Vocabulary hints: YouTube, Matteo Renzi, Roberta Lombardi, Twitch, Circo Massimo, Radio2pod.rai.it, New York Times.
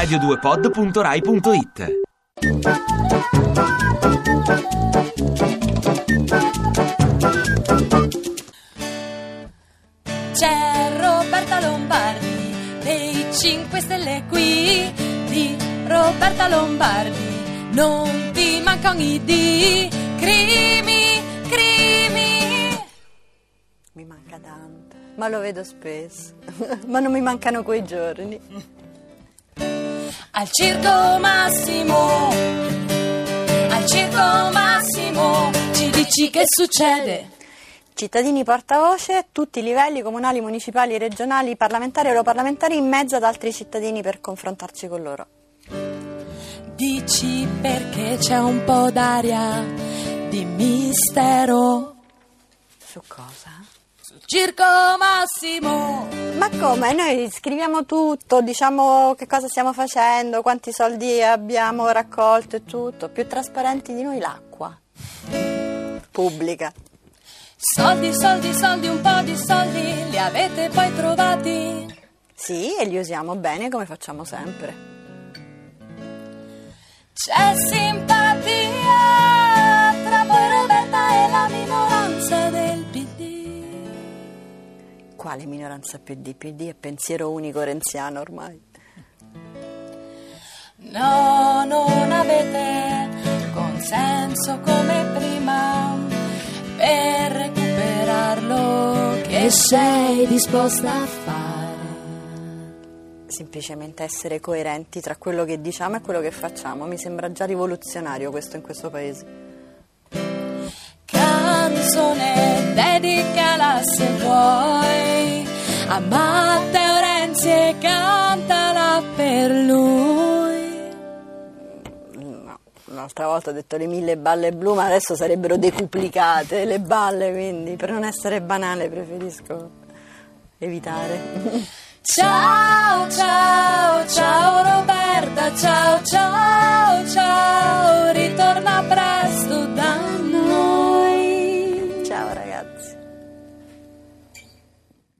Radio2pod.rai.it. C'è Roberta Lombardi dei 5 Stelle qui, di Roberta Lombardi non ti manca ogni dì. Crimi. Mi manca tanto, ma lo vedo spesso, ma non mi mancano quei giorni. Al Circo Massimo, ci dici che succede? Cittadini portavoce, tutti i livelli, comunali, municipali, regionali, parlamentari, europarlamentari, in mezzo ad altri cittadini per confrontarci con loro. Dici perché c'è un po' d'aria di mistero. Su cosa? Circo Massimo! Ma come? Noi scriviamo tutto, diciamo che cosa stiamo facendo, quanti soldi abbiamo raccolto e tutto. Più trasparenti di noi l'acqua pubblica. Soldi, un po' di soldi, li avete poi trovati? Sì, e li usiamo bene come facciamo sempre. C'è simpatia tra voi Roberta e la minoranza del PD. Quale minoranza PD? PD è pensiero unico renziano ormai. No, non avete consenso come prima. Per recuperarlo, che sei disposta a fare? Semplicemente essere coerenti tra quello che diciamo e quello che facciamo. Mi sembra già rivoluzionario questo in questo paese. Canzone, dedicala se vuoi a Matteo Renzi e cantala per lui. No. Un'altra volta ho detto le 1000 balle blu, ma adesso sarebbero decuplicate le balle, quindi per non essere banale preferisco evitare. Ciao Roberta, ciao, ritorna presto da noi. Ciao ragazzi.